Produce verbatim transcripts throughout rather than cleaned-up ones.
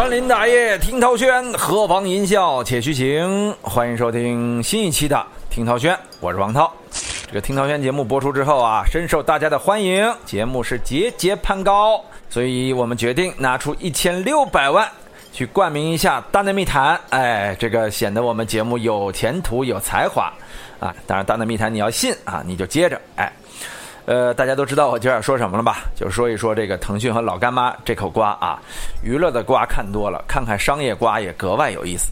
穿林打叶听涛轩，何妨吟啸且虚情。欢迎收听新一期的听涛轩，我是王涛。这个听涛轩节目播出之后啊，深受大家的欢迎，节目是节节攀高，所以我们决定拿出一千六百万去冠名一下大内密谈。哎，这个显得我们节目有前途有才华啊！当然大内密谈你要信啊，你就接着。哎呃，大家都知道我今儿说什么了吧？就说一说这个腾讯和老干妈这口瓜啊，娱乐的瓜看多了，看看商业瓜也格外有意思。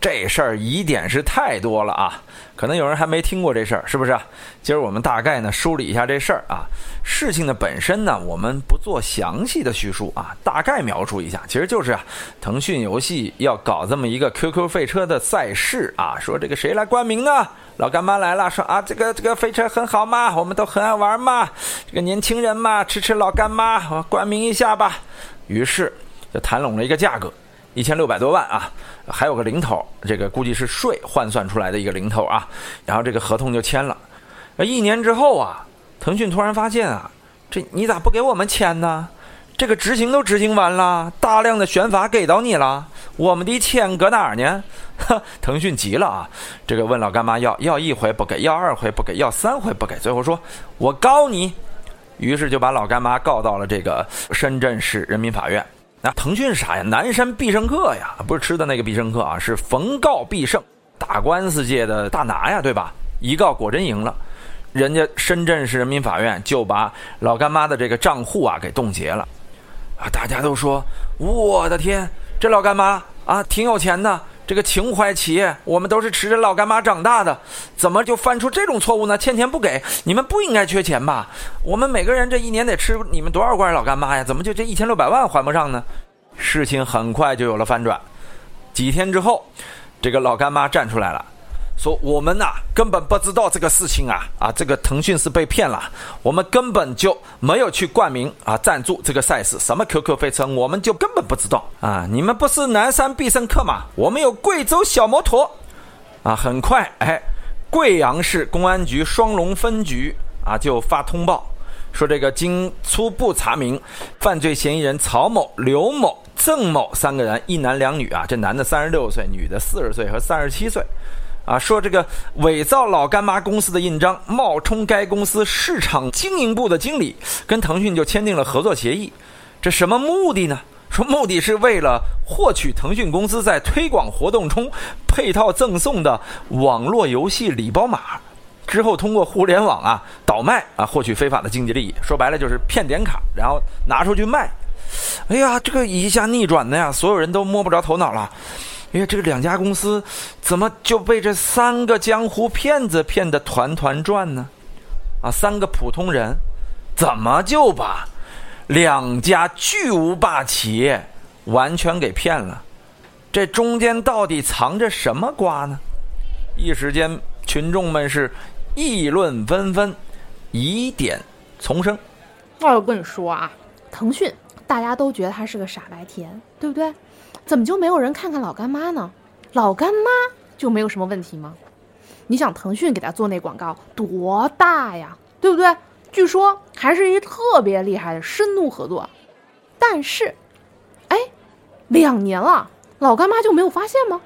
这事儿疑点是太多了啊，可能有人还没听过这事儿，是不是？今儿我们大概呢梳理一下这事儿啊。事情的本身呢，我们不做详细的叙述啊，大概描述一下，其实就是啊，腾讯游戏要搞这么一个 Q Q 飞车的赛事啊，说这个谁来冠名呢？老干妈来了，说啊，这个这个飞车很好嘛，我们都很爱玩嘛，这个年轻人嘛，吃吃老干妈，冠名一下吧。于是就谈拢了一个价格。一千六百多万啊，还有个零头，这个估计是税换算出来的一个零头啊。然后这个合同就签了。一年之后啊，腾讯突然发现啊，这你咋不给我们签呢？这个执行都执行完了，大量的选法给到你了，我们的钱搁哪儿呢？腾讯急了啊，这个问老干妈要，要一回不给，要二回不给，要三回不给，最后说我告你。于是就把老干妈告到了这个深圳市人民法院。那腾讯啥呀？南山必胜客呀，不是吃的那个必胜客啊，是逢告必胜，打官司界的大拿呀，对吧？一告果真赢了，人家深圳市人民法院就把老干妈的这个账户啊给冻结了啊！大家都说，我的天，这老干妈啊，挺有钱的，这个情怀企业，我们都是吃着老干妈长大的，怎么就犯出这种错误呢？欠钱不给，你们不应该缺钱吧？我们每个人这一年得吃你们多少罐老干妈呀？怎么就这一千六百万还不上呢？事情很快就有了翻转。几天之后，这个老干妈站出来了，说我们呐、啊、根本不知道这个事情啊啊，这个腾讯是被骗了，我们根本就没有去冠名啊赞助这个赛事，什么 Q Q 飞车我们就根本不知道啊！你们不是南山必胜客嘛？我们有贵州小摩托啊！很快，哎，贵阳市公安局双龙分局啊就发通报。说这个经初步查明，犯罪嫌疑人曹某、刘某、郑某三个人，一男两女啊，这男的三十六岁，女的四十岁和三十七岁，啊，说这个伪造老干妈公司的印章，冒充该公司市场经营部的经理，跟腾讯就签订了合作协议。这什么目的呢？说目的是为了获取腾讯公司在推广活动中配套赠送的网络游戏礼包码。之后通过互联网啊倒卖啊获取非法的经济利益，说白了就是骗点卡，然后拿出去卖。哎呀，这个一下逆转的呀，所有人都摸不着头脑了。哎呀，这个两家公司怎么就被这三个江湖骗子骗得团团转呢？啊，三个普通人怎么就把两家巨无霸企业完全给骗了？这中间到底藏着什么瓜呢？一时间群众们是议论纷纷，疑点丛生。我跟你说啊，腾讯大家都觉得他是个傻白甜，对不对？怎么就没有人看看老干妈呢？老干妈就没有什么问题吗？你想腾讯给他做那广告多大呀，对不对？据说还是一特别厉害的深度合作。但是哎，两年了老干妈就没有发现吗？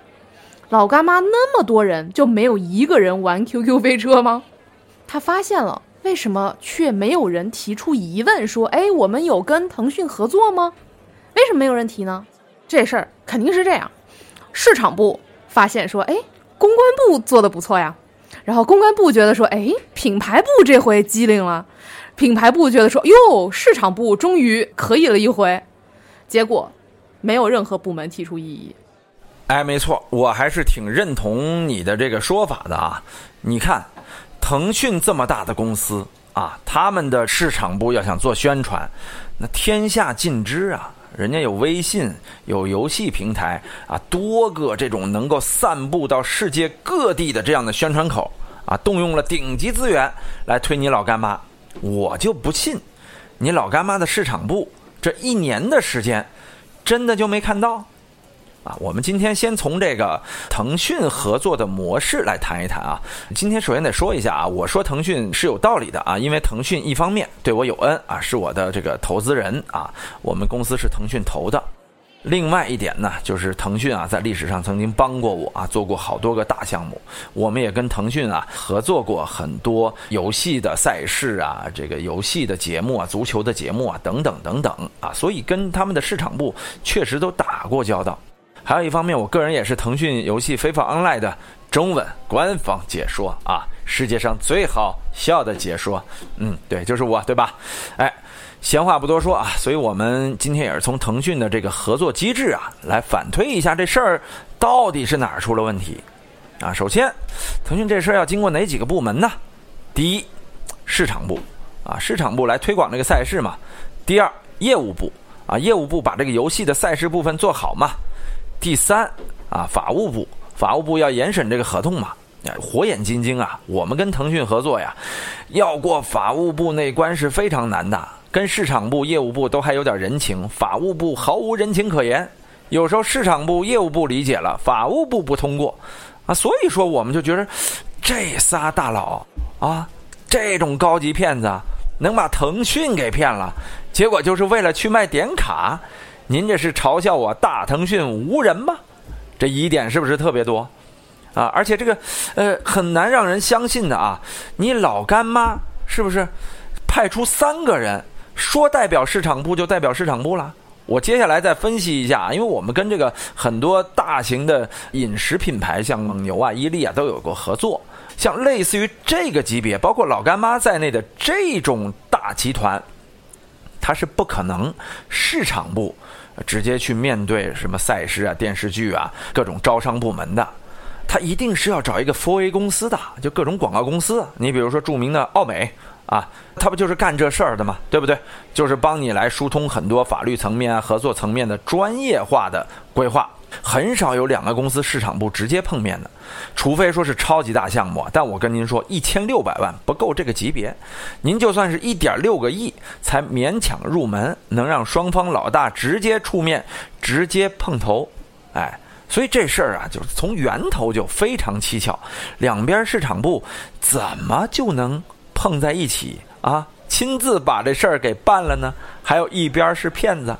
老干妈那么多人就没有一个人玩 Q Q 飞车吗？他发现了，为什么却没有人提出疑问说，哎，我们有跟腾讯合作吗？为什么没有人提呢？这事儿肯定是这样，市场部发现说，哎，公关部做得不错呀，然后公关部觉得说，哎，品牌部这回机灵了，品牌部觉得说，哟，市场部终于可以了一回，结果没有任何部门提出异议。哎，没错，我还是挺认同你的这个说法的啊。你看腾讯这么大的公司啊，他们的市场部要想做宣传，那天下尽知啊，人家有微信，有游戏平台啊，多个这种能够散布到世界各地的这样的宣传口啊，动用了顶级资源来推你老干妈。我就不信你老干妈的市场部这一年的时间真的就没看到啊，我们今天先从这个腾讯合作的模式来谈一谈啊。今天首先得说一下啊，我说腾讯是有道理的啊，因为腾讯一方面对我有恩啊，是我的这个投资人啊，我们公司是腾讯投的。另外一点呢，就是腾讯啊，在历史上曾经帮过我啊，做过好多个大项目。我们也跟腾讯啊合作过很多游戏的赛事啊，这个游戏的节目啊，足球的节目啊，等等等等啊，所以跟他们的市场部确实都打过交道。还有一方面，我个人也是腾讯游戏非法 online 的中文官方解说啊，世界上最好笑的解说，嗯，对，就是我，对吧？哎。闲话不多说啊，所以我们今天也是从腾讯的这个合作机制啊，来反推一下这事儿到底是哪儿出了问题啊。首先，腾讯这事儿要经过哪几个部门呢？第一，市场部啊，市场部来推广这个赛事嘛。第二，业务部啊，业务部把这个游戏的赛事部分做好嘛。第三啊，法务部，法务部要严审这个合同嘛。火眼金睛啊，我们跟腾讯合作呀，要过法务部那关是非常难的，跟市场部业务部都还有点人情，法务部毫无人情可言。有时候市场部业务部理解了，法务部不通过啊，所以说我们就觉得这仨大佬啊，这种高级骗子能把腾讯给骗了，结果就是为了去卖点卡，您这是嘲笑我大腾讯无人吗？这疑点是不是特别多啊？而且这个呃很难让人相信的啊，你老干妈是不是派出三个人，说代表市场部就代表市场部了？我接下来再分析一下，因为我们跟这个很多大型的饮食品牌，像蒙牛啊、伊利啊，都有过合作。像类似于这个级别，包括老干妈在内的这种大集团，它是不可能市场部直接去面对什么赛事啊、电视剧啊各种招商部门的。他一定是要找一个 四 A 公司的，就各种广告公司，你比如说著名的奥美啊，他不就是干这事儿的嘛，对不对？就是帮你来疏通很多法律层面啊、合作层面的专业化的规划。很少有两个公司市场部直接碰面的，除非说是超级大项目。但我跟您说，一千六百万不够这个级别，您就算是一点六个亿才勉强入门，能让双方老大直接触面、直接碰头，哎。所以这事儿啊，就是从源头就非常蹊跷，两边市场部怎么就能碰在一起啊？亲自把这事儿给办了呢？还有一边是骗子。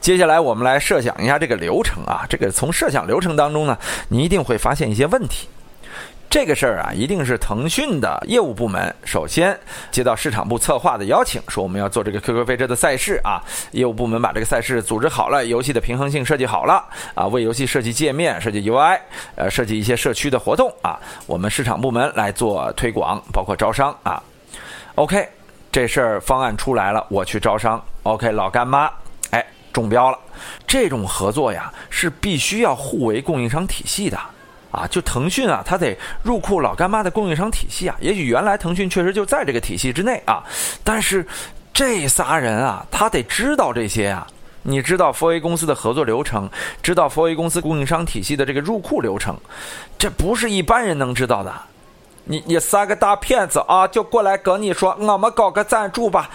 接下来我们来设想一下这个流程啊，这个从设想流程当中呢，你一定会发现一些问题。这个事儿啊，一定是腾讯的业务部门首先接到市场部策划的邀请，说我们要做这个 Q Q 飞车的赛事啊。业务部门把这个赛事组织好了，游戏的平衡性设计好了啊，为游戏设计界面、设计 U I， 呃，设计一些社区的活动啊。我们市场部门来做推广，包括招商啊。OK， 这事儿方案出来了，我去招商。OK， 老干妈，哎，中标了。这种合作呀，是必须要互为供应商体系的。啊，就腾讯啊，它得入库老干妈的供应商体系啊。也许原来腾讯确实就在这个体系之内啊，但是这仨人啊，他得知道这些啊。你知道 四 A 公司的合作流程，知道 四 A 公司供应商体系的这个入库流程，这不是一般人能知道的。你你仨个大骗子啊，就过来跟你说，我们搞个赞助吧。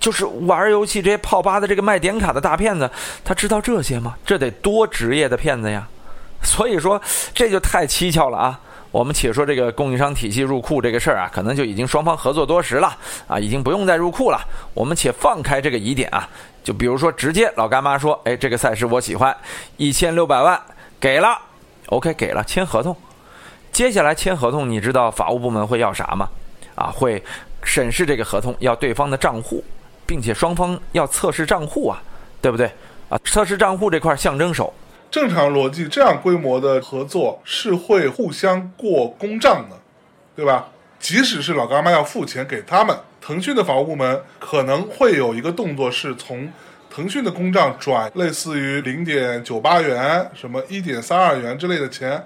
就是玩游戏这些泡吧的这个卖点卡的大骗子，他知道这些吗？这得多职业的骗子呀！所以说这就太蹊跷了啊。我们且说这个供应商体系入库这个事儿啊，可能就已经双方合作多时了啊，已经不用再入库了。我们且放开这个疑点啊，就比如说直接老干妈说，哎，这个赛事我喜欢，一千六百万给了 ，OK， 给了，签合同。接下来签合同，你知道法务部门会要啥吗？啊，会审视这个合同，要对方的账户，并且双方要测试账户啊，对不对？啊，测试账户这块象征手。正常逻辑，这样规模的合作是会互相过公账的，对吧？即使是老干妈要付钱给他们，腾讯的法务部门可能会有一个动作，是从腾讯的公账转类似于 零点九八 元、什么 一点三二 元之类的钱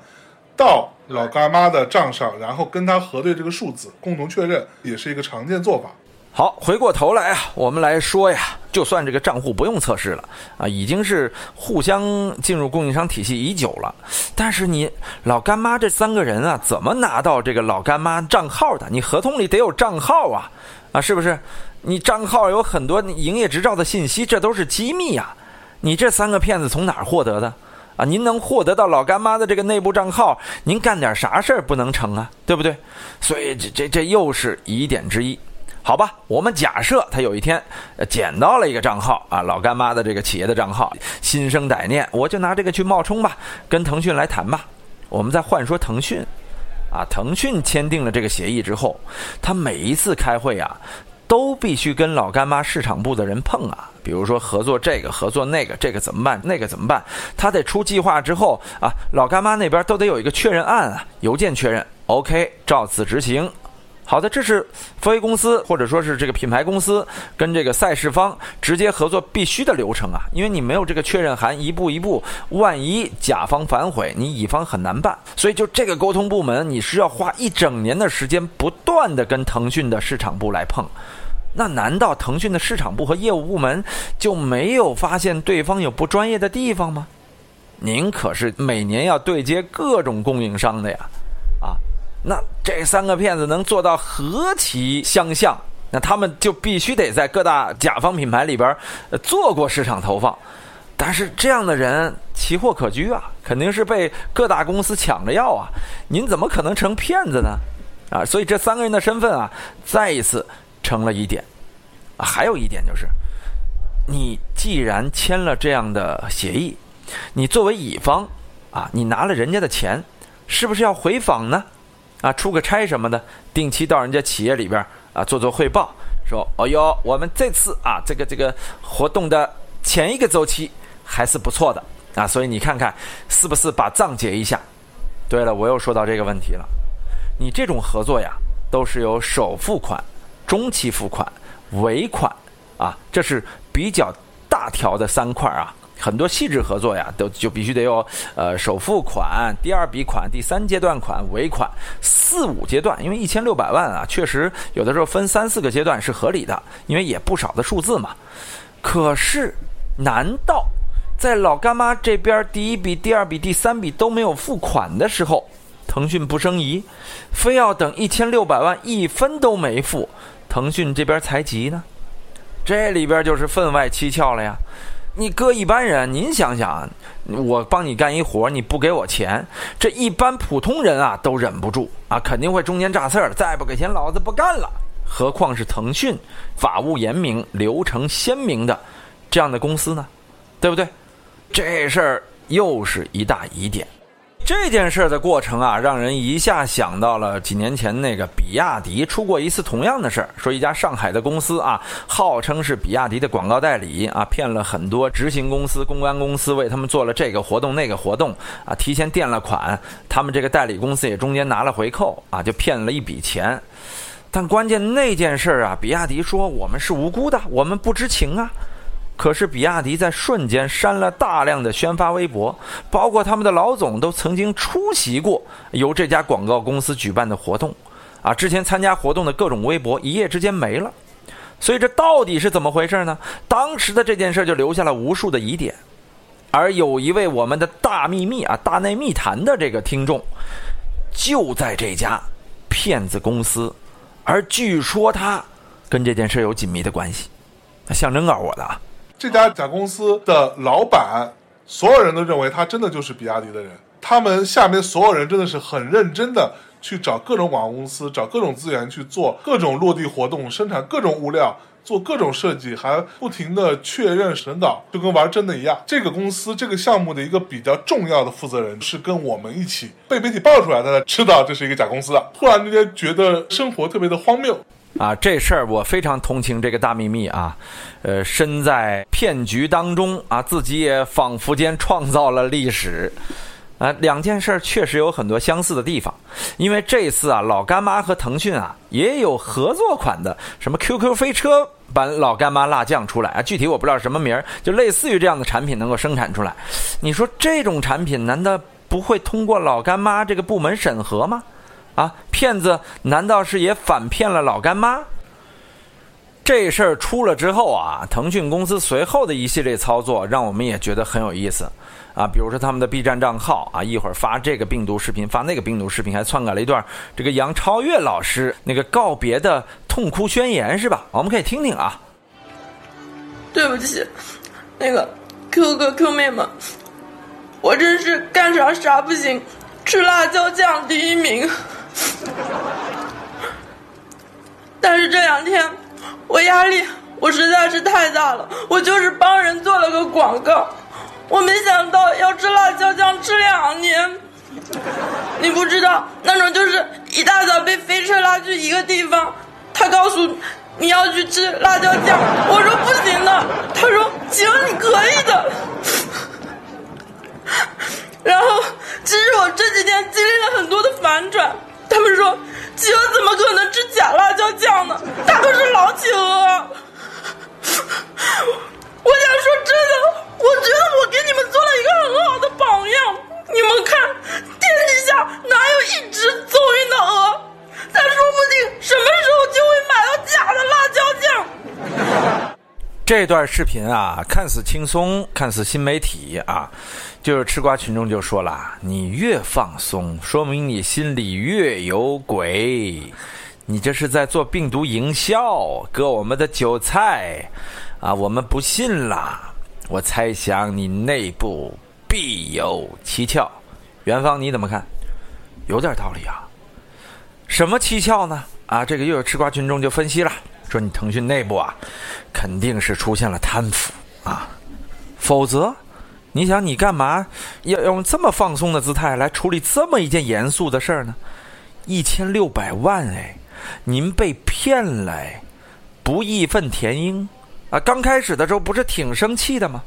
到老干妈的账上，然后跟他核对这个数字，共同确认，也是一个常见做法。好，回过头来啊，我们来说呀，就算这个账户不用测试了啊，已经是互相进入供应商体系已久了，但是你老干妈这三个人啊，怎么拿到这个老干妈账号的？你合同里得有账号啊，啊，是不是？你账号有很多营业执照的信息，这都是机密啊。你这三个骗子从哪儿获得的？啊，您能获得到老干妈的这个内部账号，您干点啥事儿不能成啊？对不对？所以这这这又是疑点之一。好吧，我们假设他有一天捡到了一个账号啊，老干妈的这个企业的账号，心生歹念，我就拿这个去冒充吧，跟腾讯来谈吧。我们再换说腾讯啊，腾讯签订了这个协议之后，他每一次开会啊都必须跟老干妈市场部的人碰啊，比如说合作这个合作那个，这个怎么办那个怎么办，他得出计划之后啊，老干妈那边都得有一个确认案啊，邮件确认 OK 照此执行。好的，这是飞公司或者说是这个品牌公司跟这个赛事方直接合作必须的流程啊，因为你没有这个确认函，一步一步，万一甲方反悔，你乙方很难办。所以就这个沟通部门，你是要花一整年的时间，不断的跟腾讯的市场部来碰。那难道腾讯的市场部和业务部门就没有发现对方有不专业的地方吗？您可是每年要对接各种供应商的呀，啊。那这三个骗子能做到何其相像，那他们就必须得在各大甲方品牌里边做过市场投放，但是这样的人奇货可居啊，肯定是被各大公司抢着要啊，您怎么可能成骗子呢啊，所以这三个人的身份啊再一次成了疑点啊。还有一点就是，你既然签了这样的协议，你作为乙方啊，你拿了人家的钱，是不是要回访呢啊，出个差什么的，定期到人家企业里边啊做做汇报，说哦哟，我们这次啊这个这个活动的前一个周期还是不错的啊，所以你看看是不是把账结一下。对了，我又说到这个问题了，你这种合作呀都是有首付款、中期付款、尾款啊，这是比较大条的三块啊，很多细致合作呀都就必须得有呃首付款、第二笔款、第三阶段款、尾款，四五阶段，因为一千六百万啊确实有的时候分三四个阶段是合理的，因为也不少的数字嘛。可是难道在老干妈这边第一笔、第二笔、第三笔都没有付款的时候，腾讯不生疑，非要等一千六百万一分都没付，腾讯这边才急呢？这里边就是分外蹊跷了呀。你搁一般人，您想想，我帮你干一活，你不给我钱，这一般普通人啊都忍不住啊，肯定会中间炸刺儿，再不给钱老子不干了。何况是腾讯，法务严明、流程鲜明的这样的公司呢，对不对？这事儿又是一大疑点。这件事的过程啊，让人一下想到了几年前那个比亚迪出过一次同样的事儿，说一家上海的公司啊，号称是比亚迪的广告代理啊，骗了很多执行公司、公关公司，为他们做了这个活动那个活动啊，提前垫了款，他们这个代理公司也中间拿了回扣啊，就骗了一笔钱。但关键那件事啊，比亚迪说我们是无辜的，我们不知情啊。可是比亚迪在瞬间删了大量的宣发微博，包括他们的老总都曾经出席过由这家广告公司举办的活动啊，之前参加活动的各种微博一夜之间没了。所以这到底是怎么回事呢？当时的这件事就留下了无数的疑点。而有一位我们的大秘密啊大内密谈的这个听众就在这家骗子公司，而据说他跟这件事有紧密的关系。象征告我的啊，这家假公司的老板，所有人都认为他真的就是比亚迪的人，他们下面所有人真的是很认真的去找各种广告公司，找各种资源去做各种落地活动，生产各种物料，做各种设计，还不停的确认审稿，就跟玩真的一样。这个公司这个项目的一个比较重要的负责人是跟我们一起被媒体爆出来的，知道这是一个假公司的，突然之间觉得生活特别的荒谬啊，这事儿我非常同情这个大秘密啊，呃，身在骗局当中啊，自己也仿佛间创造了历史啊。两件事确实有很多相似的地方，因为这次啊，老干妈和腾讯啊也有合作款的，什么 Q Q 飞车版老干妈辣酱出来啊，具体我不知道什么名儿，就类似于这样的产品能够生产出来。你说这种产品难道不会通过老干妈这个部门审核吗？啊，骗子难道是也反骗了老干妈？这事儿出了之后啊，腾讯公司随后的一系列操作让我们也觉得很有意思啊，比如说他们的 B 站账号啊，一会儿发这个病毒视频，发那个病毒视频，还篡改了一段这个杨超越老师那个告别的痛哭宣言，是吧？我们可以听听啊。对不起，那个 Q 哥 Q 妹们，我真是干啥啥不行，吃辣椒酱第一名。但是这两天压力我实在是太大了，我就是帮人做了个广告，我没想到要吃辣椒酱吃两年。你不知道那种就是一大早被飞车拉去一个地方，他告诉你要去吃辣椒酱，我说不行的，他说行你可以的。然后其实我这几天经历了很多的反转，他们说企鹅怎么可能吃假辣椒酱呢，它可是老企鹅啊。我想说真的，我觉得我给你们做了一个很好的榜样，你们看天底下哪有一直走运的鹅，它说不定什么时候就会买到假的辣椒酱。这段视频啊，看似轻松，看似新媒体啊，就是吃瓜群众就说了，你越放松，说明你心里越有鬼，你这是在做病毒营销，割我们的韭菜啊！我们不信啦！我猜想你内部必有蹊跷，元芳你怎么看？有点道理啊！什么蹊跷呢？啊，这个又有吃瓜群众就分析了。说你腾讯内部啊，肯定是出现了贪腐啊，否则，你想你干嘛要用这么放松的姿态来处理这么一件严肃的事儿呢？一千六百万哎，您被骗了哎，不义愤填膺啊！刚开始的时候不是挺生气的吗？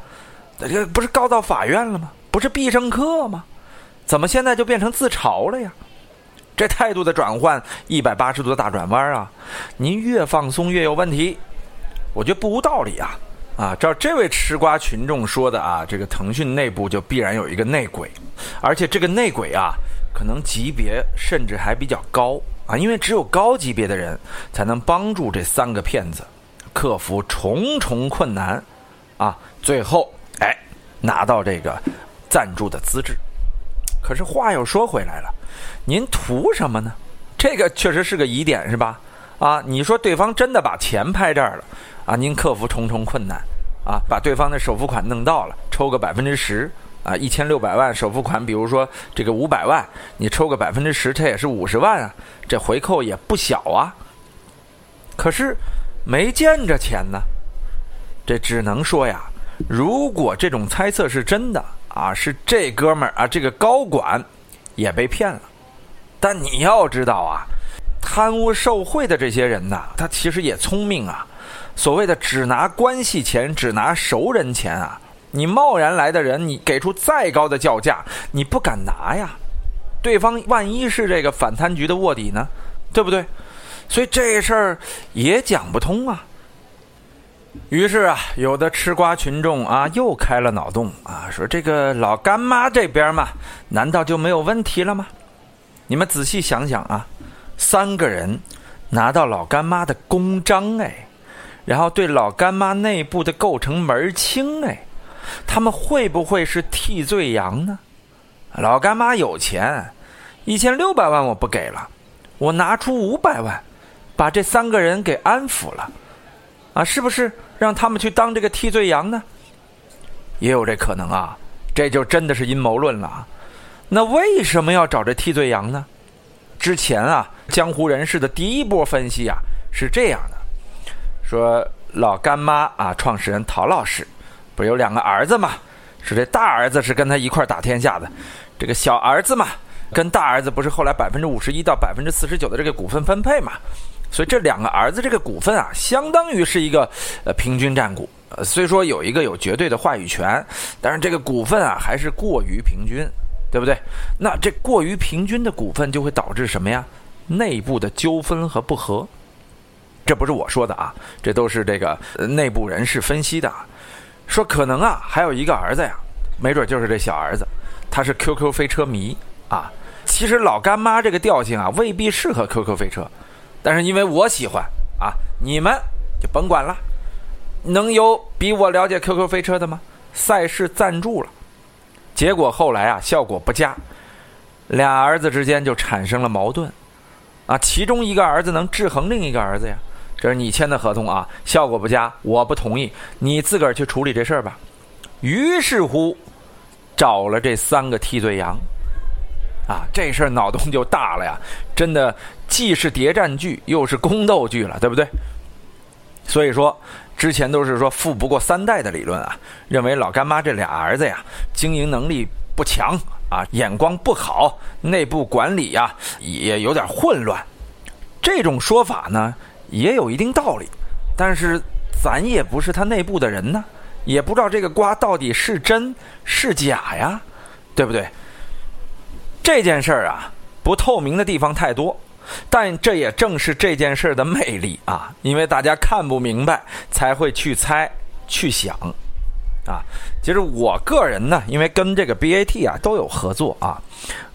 这不是告到法院了吗？不是必胜客吗？怎么现在就变成自嘲了呀？这态度的转换，一百八十度的大转弯啊！您越放松越有问题，我觉得不无道理啊！啊，照这位吃瓜群众说的啊，这个腾讯内部就必然有一个内鬼，而且这个内鬼啊，可能级别甚至还比较高啊，因为只有高级别的人才能帮助这三个骗子克服重重困难啊，最后哎拿到这个赞助的资质。可是话又说回来了，您图什么呢？这个确实是个疑点，是吧？啊，你说对方真的把钱拍这儿了啊，您克服重重困难啊，把对方的首付款弄到了，抽个百分之十啊，一千六百万首付款，比如说这个五百万，你抽个百分之十，这也是五十万啊，这回扣也不小啊。可是没见着钱呢，这只能说呀，如果这种猜测是真的啊，是这哥们儿啊，这个高管也被骗了。但你要知道啊，贪污受贿的这些人呐、啊，他其实也聪明啊。所谓的只拿关系钱，只拿熟人钱啊，你贸然来的人，你给出再高的叫价，你不敢拿呀。对方万一是这个反贪局的卧底呢，对不对？所以这事儿也讲不通啊。于是啊，有的吃瓜群众啊又开了脑洞啊，说这个老干妈这边嘛，难道就没有问题了吗？你们仔细想想啊，三个人拿到老干妈的公章哎，然后对老干妈内部的构成门清哎，他们会不会是替罪羊呢？老干妈有钱，一千六百万我不给了，我拿出五百万，把这三个人给安抚了。啊，是不是让他们去当这个替罪羊呢？也有这可能啊，这就真的是阴谋论了啊。那为什么要找这替罪羊呢？之前啊，江湖人士的第一波分析啊是这样的，说老干妈啊创始人陶老师不是有两个儿子嘛，是这大儿子是跟他一块打天下的，这个小儿子嘛跟大儿子不是后来百分之五十一到百分之四十九的这个股份分配嘛。所以这两个儿子这个股份啊，相当于是一个呃平均占股，呃，虽说有一个有绝对的话语权，但是这个股份啊还是过于平均，对不对？那这过于平均的股份就会导致什么呀？内部的纠纷和不和。这不是我说的啊，这都是这个、呃、内部人士分析的啊。说可能啊还有一个儿子呀，没准就是这小儿子，他是 Q Q 飞车迷啊。其实老干妈这个调性啊，未必适合 Q Q 飞车。但是因为我喜欢啊，你们就甭管了。能有比我了解 Q Q 飞车的吗？赛事赞助了，结果后来啊效果不佳，俩儿子之间就产生了矛盾啊。其中一个儿子能制衡另一个儿子呀，这是你签的合同啊，效果不佳，我不同意，你自个儿去处理这事儿吧。于是乎，找了这三个替罪羊。啊，这事儿脑洞就大了呀！真的，既是谍战剧，又是宫斗剧了，对不对？所以说之前都是说富不过三代的理论啊，认为老干妈这俩儿子呀经营能力不强啊，眼光不好，内部管理呀也有点混乱。这种说法呢也有一定道理，但是咱也不是他内部的人呢，也不知道这个瓜到底是真是假呀，对不对？这件事儿啊，不透明的地方太多，但这也正是这件事的魅力啊，因为大家看不明白才会去猜去想啊。其实我个人呢，因为跟这个 B A T 啊都有合作啊，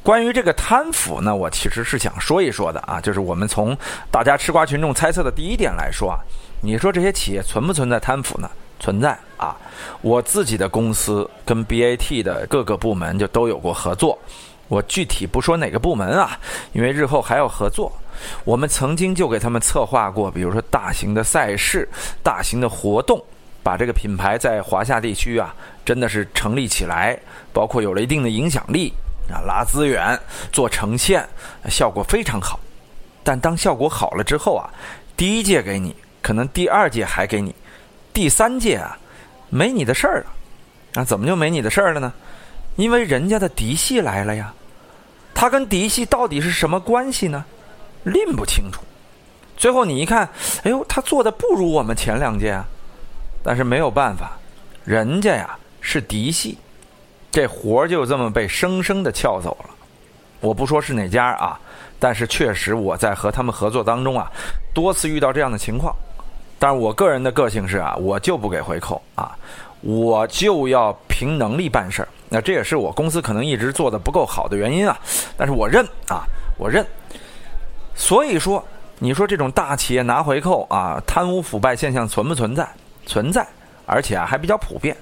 关于这个贪腐呢，我其实是想说一说的啊，就是我们从大家吃瓜群众猜测的第一点来说啊，你说这些企业存不存在贪腐呢？存在啊，我自己的公司跟 B A T 的各个部门就都有过合作，我具体不说哪个部门啊，因为日后还要合作。我们曾经就给他们策划过，比如说大型的赛事、大型的活动，把这个品牌在华夏地区啊，真的是成立起来，包括有了一定的影响力啊，拉资源、做呈现，效果非常好。但当效果好了之后啊，第一届给你，可能第二届还给你，第三届啊，没你的事儿了。啊，怎么就没你的事儿了呢？因为人家的嫡系来了呀，他跟嫡系到底是什么关系呢？拎不清楚。最后你一看，哎呦，他做的不如我们前两届啊，但是没有办法，人家呀是嫡系，这活就这么被生生的撬走了。我不说是哪家啊，但是确实我在和他们合作当中啊，多次遇到这样的情况。但是我个人的个性是啊，我就不给回扣啊，我就要凭能力办事儿。那这也是我公司可能一直做的不够好的原因啊，但是我认啊，我认。所以说，你说这种大企业拿回扣啊，贪污腐败现象存不存在？存在，而且啊还比较普遍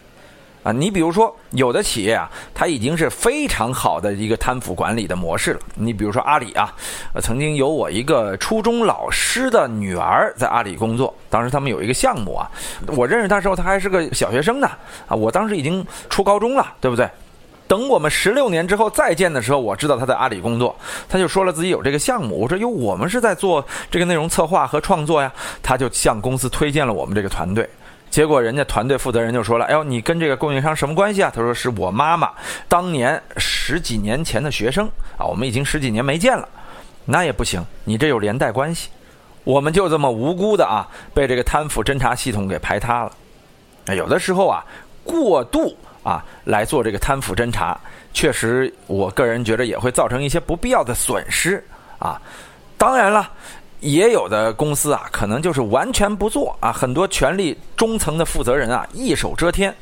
啊。你比如说，有的企业啊，它已经是非常好的一个贪腐管理的模式了。你比如说阿里啊，曾经有我一个初中老师的女儿在阿里工作，当时他们有一个项目啊，我认识他的时候他还是个小学生呢啊，我当时已经初高中了，对不对？等我们十六年之后再见的时候，我知道他在阿里工作，他就说了自己有这个项目。我说哟，我们是在做这个内容策划和创作呀，他就向公司推荐了我们这个团队。结果人家团队负责人就说了，哎呦，你跟这个供应商什么关系啊？他说是我妈妈当年十几年前的学生啊，我们已经十几年没见了。那也不行，你这有连带关系。我们就这么无辜的啊，被这个贪腐侦查系统给排他了。有的时候啊，过度啊来做这个贪腐侦查，确实我个人觉得也会造成一些不必要的损失啊。当然了，也有的公司啊，可能就是完全不做啊，很多权力中层的负责人啊，一手遮天，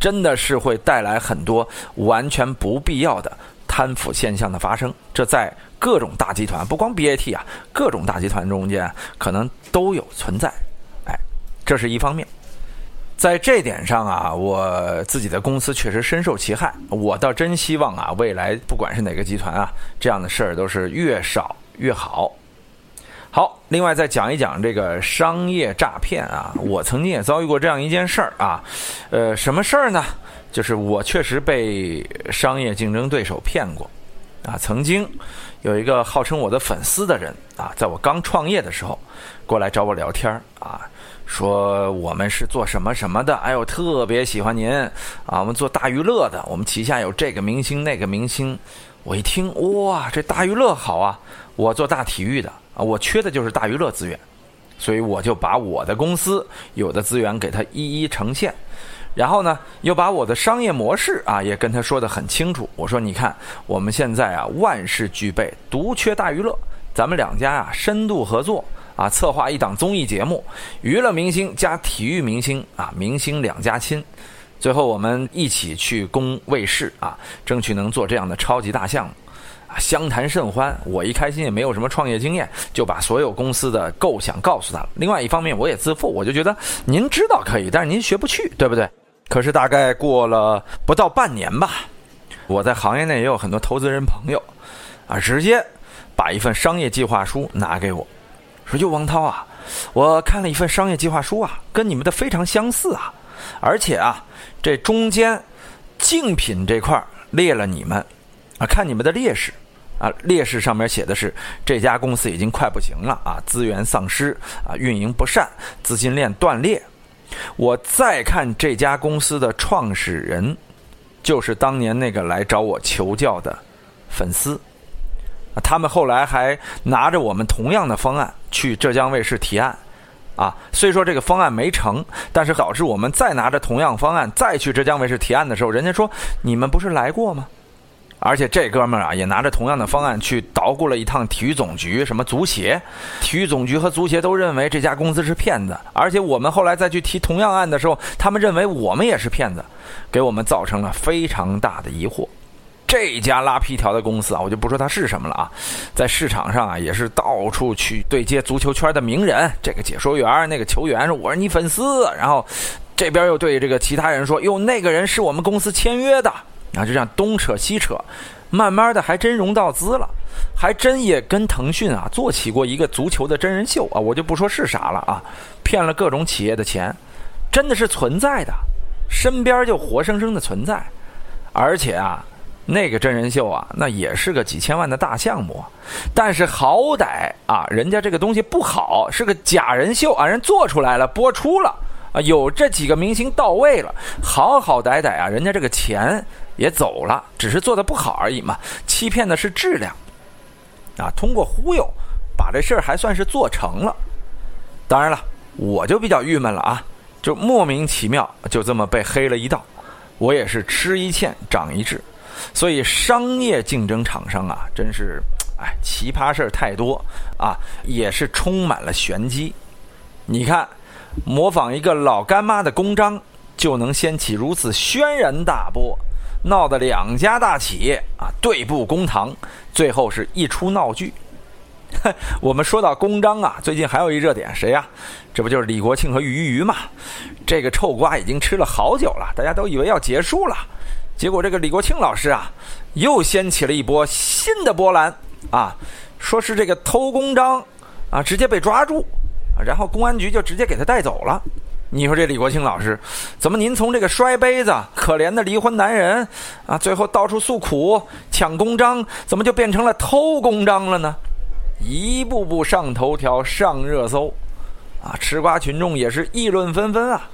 真的是会带来很多完全不必要的贪腐现象的发生。这在各种大集团，不光 B A T 啊，各种大集团中间可能都有存在。哎，这是一方面。在这点上啊，我自己的公司确实深受其害。我倒真希望啊，未来不管是哪个集团啊，这样的事儿都是越少越好。好，另外再讲一讲这个商业诈骗啊，我曾经也遭遇过这样一件事儿啊，呃，什么事儿呢？就是我确实被商业竞争对手骗过啊。曾经有一个号称我的粉丝的人啊，在我刚创业的时候过来找我聊天啊，说我们是做什么什么的，哎呦，特别喜欢您啊，我们做大娱乐的，我们旗下有这个明星那个明星。我一听，哇，这大娱乐好啊，我做大体育的啊，我缺的就是大娱乐资源，所以我就把我的公司有的资源给他一一呈现，然后呢，又把我的商业模式啊也跟他说得很清楚。我说，你看我们现在啊万事俱备，独缺大娱乐，咱们两家啊深度合作啊，策划一档综艺节目，娱乐明星加体育明星啊，明星两家亲。最后我们一起去攻卫视啊，争取能做这样的超级大项目。相谈甚欢，我一开心也没有什么创业经验，就把所有公司的构想告诉他了。另外一方面我也自负，我就觉得您知道可以，但是您学不去，对不对？可是大概过了不到半年吧，我在行业内也有很多投资人朋友啊，直接把一份商业计划书拿给我，说就王涛啊，我看了一份商业计划书啊，跟你们的非常相似啊，而且啊这中间竞品这块列了你们啊，看你们的劣势啊，劣势上面写的是这家公司已经快不行了啊，资源丧失啊，运营不善，资金链断裂。我再看这家公司的创始人，就是当年那个来找我求教的粉丝，他们后来还拿着我们同样的方案去浙江卫视提案啊，虽说这个方案没成，但是导致我们再拿着同样方案再去浙江卫视提案的时候，人家说你们不是来过吗？而且这哥们儿啊，也拿着同样的方案去捣鼓了一趟体育总局，什么足协，体育总局和足协都认为这家公司是骗子，而且我们后来再去提同样案的时候，他们认为我们也是骗子，给我们造成了非常大的疑惑。这家拉皮条的公司啊，我就不说它是什么了啊，在市场上啊也是到处去对接足球圈的名人，这个解说员，那个球员说我是你粉丝，然后这边又对这个其他人说哟，那个人是我们公司签约的。然后就这样东扯西扯，慢慢的还真融到资了，还真也跟腾讯啊做起过一个足球的真人秀啊，我就不说是啥了啊，骗了各种企业的钱，真的是存在的，身边就活生生的存在。而且啊，那个真人秀啊，那也是个几千万的大项目，但是好歹啊，人家这个东西不好，是个假人秀啊，人做出来了，播出了啊，有这几个明星到位了，好好歹歹啊，人家这个钱也走了，只是做的不好而已嘛，欺骗的是质量啊，通过忽悠把这事儿还算是做成了。当然了，我就比较郁闷了啊，就莫名其妙就这么被黑了一道，我也是吃一堑长一智。所以商业竞争厂商啊，真是哎，奇葩事儿太多啊，也是充满了玄机。你看，模仿一个老干妈的公章就能掀起如此轩然大波，闹得两家大企业啊对簿公堂，最后是一出闹剧。我们说到公章啊，最近还有一热点，谁呀？这不就是李国庆和俞渝嘛？这个臭瓜已经吃了好久了，大家都以为要结束了，结果这个李国庆老师啊，又掀起了一波新的波澜啊，说是这个偷公章啊，直接被抓住，然后公安局就直接给他带走了。你说这李国庆老师，怎么您从这个摔杯子、可怜的离婚男人啊，最后到处诉苦、抢公章，怎么就变成了偷公章了呢？一步步上头条、上热搜啊，吃瓜群众也是议论纷纷啊。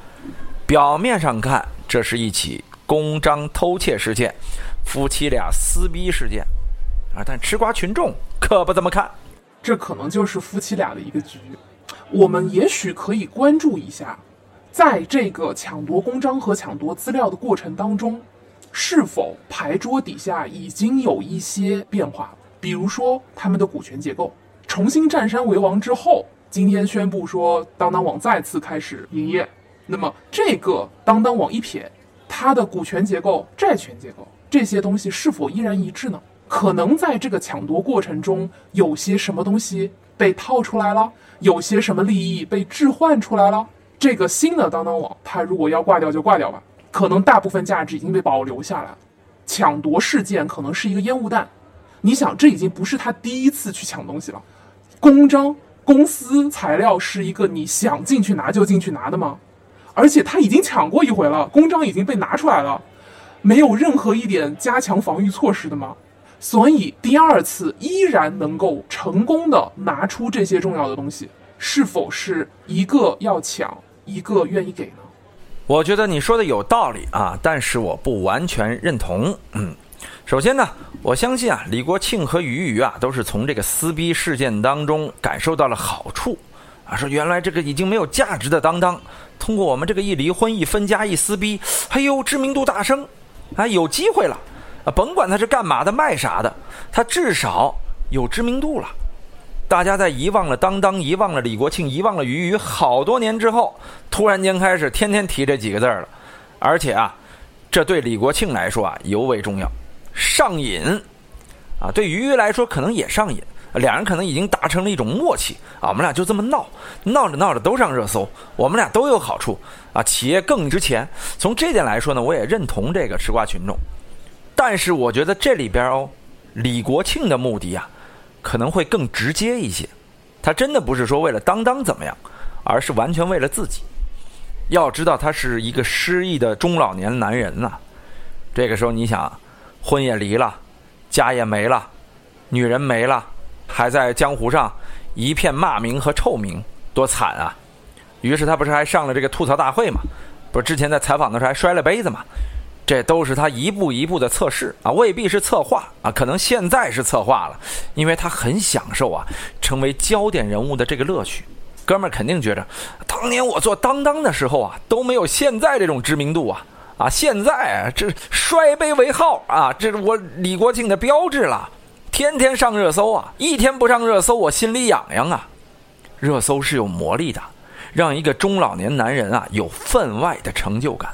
表面上看，这是一起公章偷窃事件，夫妻俩撕逼事件啊，但吃瓜群众可不这么看，这可能就是夫妻俩的一个局。我们也许可以关注一下，在这个抢夺公章和抢夺资料的过程当中，是否牌桌底下已经有一些变化，比如说他们的股权结构重新占山为王之后，今天宣布说当当网再次开始营业，那么这个当当网一撇，它的股权结构、债权结构这些东西是否依然一致呢？可能在这个抢夺过程中，有些什么东西被套出来了，有些什么利益被置换出来了。这个新的当当网，它如果要挂掉就挂掉吧，可能大部分价值已经被保留下来了。抢夺事件可能是一个烟雾弹，你想，这已经不是他第一次去抢东西了。公章、公司材料是一个你想进去拿就进去拿的吗？而且他已经抢过一回了，公章已经被拿出来了，没有任何一点加强防御措施的吗？所以第二次依然能够成功的拿出这些重要的东西，是否是一个要抢，一个愿意给呢？我觉得你说的有道理啊，但是我不完全认同。嗯，首先呢，我相信啊，李国庆和俞渝啊，都是从这个撕逼事件当中感受到了好处啊，说原来这个已经没有价值的当当，通过我们这个一离婚、一分家、一撕逼，哎呦，知名度大升，啊，有机会了啊，甭管他是干嘛的、卖啥的，他至少有知名度了。大家在遗忘了当当、遗忘了李国庆、遗忘了俞渝好多年之后，突然间开始天天提这几个字了。而且啊，这对李国庆来说啊尤为重要，上瘾啊，对俞渝来说可能也上瘾，两人可能已经达成了一种默契啊，我们俩就这么闹，闹着闹着都上热搜，我们俩都有好处啊，企业更值钱。从这点来说呢，我也认同这个吃瓜群众，但是我觉得这里边哦，李国庆的目的啊可能会更直接一些，他真的不是说为了当当怎么样，而是完全为了自己。要知道他是一个失意的中老年男人呐、啊，这个时候你想，婚也离了，家也没了，女人没了，还在江湖上一片骂名和臭名，多惨啊。于是他不是还上了这个吐槽大会嘛，不是之前在采访的时候还摔了杯子嘛，这都是他一步一步的测试啊，未必是策划啊，可能现在是策划了，因为他很享受啊成为焦点人物的这个乐趣。哥们儿肯定觉着当年我做当当的时候啊都没有现在这种知名度啊，啊现在这摔杯为号啊，这是我李国庆的标志了，天天上热搜啊，一天不上热搜我心里痒痒啊。热搜是有魔力的，让一个中老年男人啊有分外的成就感。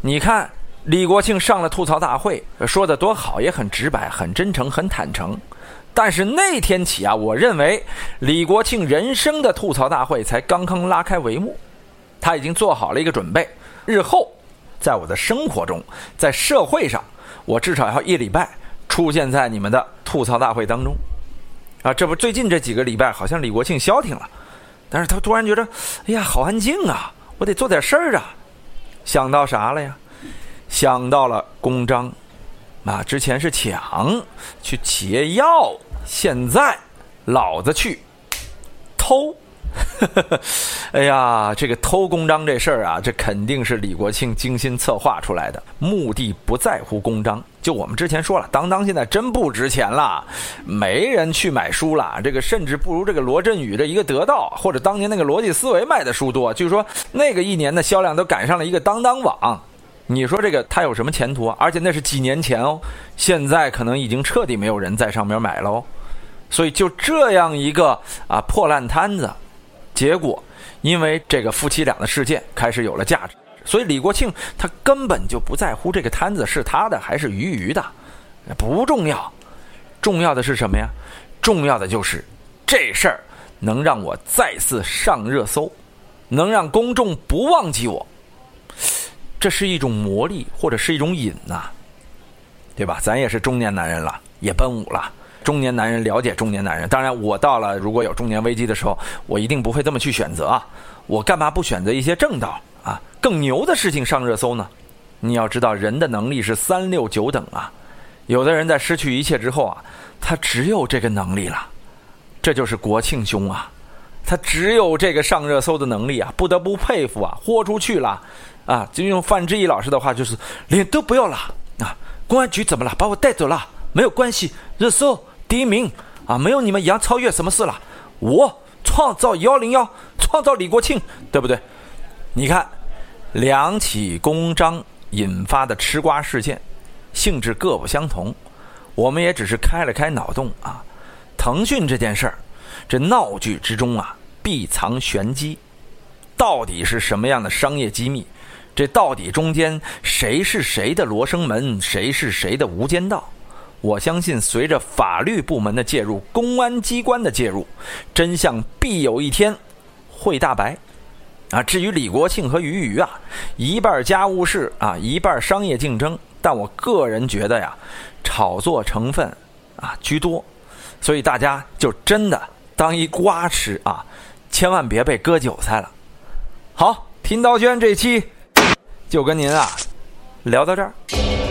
你看李国庆上了吐槽大会说的多好，也很直白很真诚很坦诚，但是那天起啊，我认为李国庆人生的吐槽大会才刚刚拉开帷幕。他已经做好了一个准备，日后在我的生活中在社会上我至少要一礼拜出现在你们的吐槽大会当中啊！这不最近这几个礼拜好像李国庆消停了，但是他突然觉得哎呀好安静啊，我得做点事儿啊。想到啥了呀？想到了公章啊，之前是抢去劫药，现在老子去偷哎呀，这个偷公章这事儿啊，这肯定是李国庆精心策划出来的，目的不在乎公章。就我们之前说了，当当现在真不值钱了，没人去买书了，这个甚至不如这个罗振宇这一个得到，或者当年那个逻辑思维卖的书多。据说那个一年的销量都赶上了一个当当网，你说这个它有什么前途啊？而且那是几年前哦，现在可能已经彻底没有人在上面买了哦。所以就这样一个啊破烂摊子，结果因为这个夫妻俩的事件开始有了价值，所以李国庆他根本就不在乎这个摊子是他的还是鱼鱼的，不重要。重要的是什么呀？重要的就是这事儿能让我再次上热搜，能让公众不忘记我，这是一种魔力或者是一种瘾呐、啊，对吧？咱也是中年男人了，也奔五了，中年男人了解中年男人。当然我到了如果有中年危机的时候，我一定不会这么去选择啊，我干嘛不选择一些正道啊更牛的事情上热搜呢？你要知道人的能力是三六九等啊，有的人在失去一切之后啊，他只有这个能力了，这就是国庆兄啊，他只有这个上热搜的能力啊，不得不佩服啊，豁出去了啊！就用范志毅老师的话，就是脸都不要了啊！公安局怎么了？把我带走了？没有关系，热搜第一名啊，没有你们杨超越什么事了。我创造一零一，创造李国庆，对不对？你看，两起公章引发的吃瓜事件，性质各不相同，我们也只是开了开脑洞啊。腾讯这件事儿，这闹剧之中啊，必藏玄机，到底是什么样的商业机密？这到底中间谁是谁的罗生门，谁是谁的无间道？我相信随着法律部门的介入，公安机关的介入，真相必有一天会大白啊！至于李国庆和俞渝啊，一半家务事啊，一半商业竞争，但我个人觉得呀，炒作成分啊居多，所以大家就真的当一瓜吃啊，千万别被割韭菜了。好，听刀轩这期就跟您啊聊到这儿。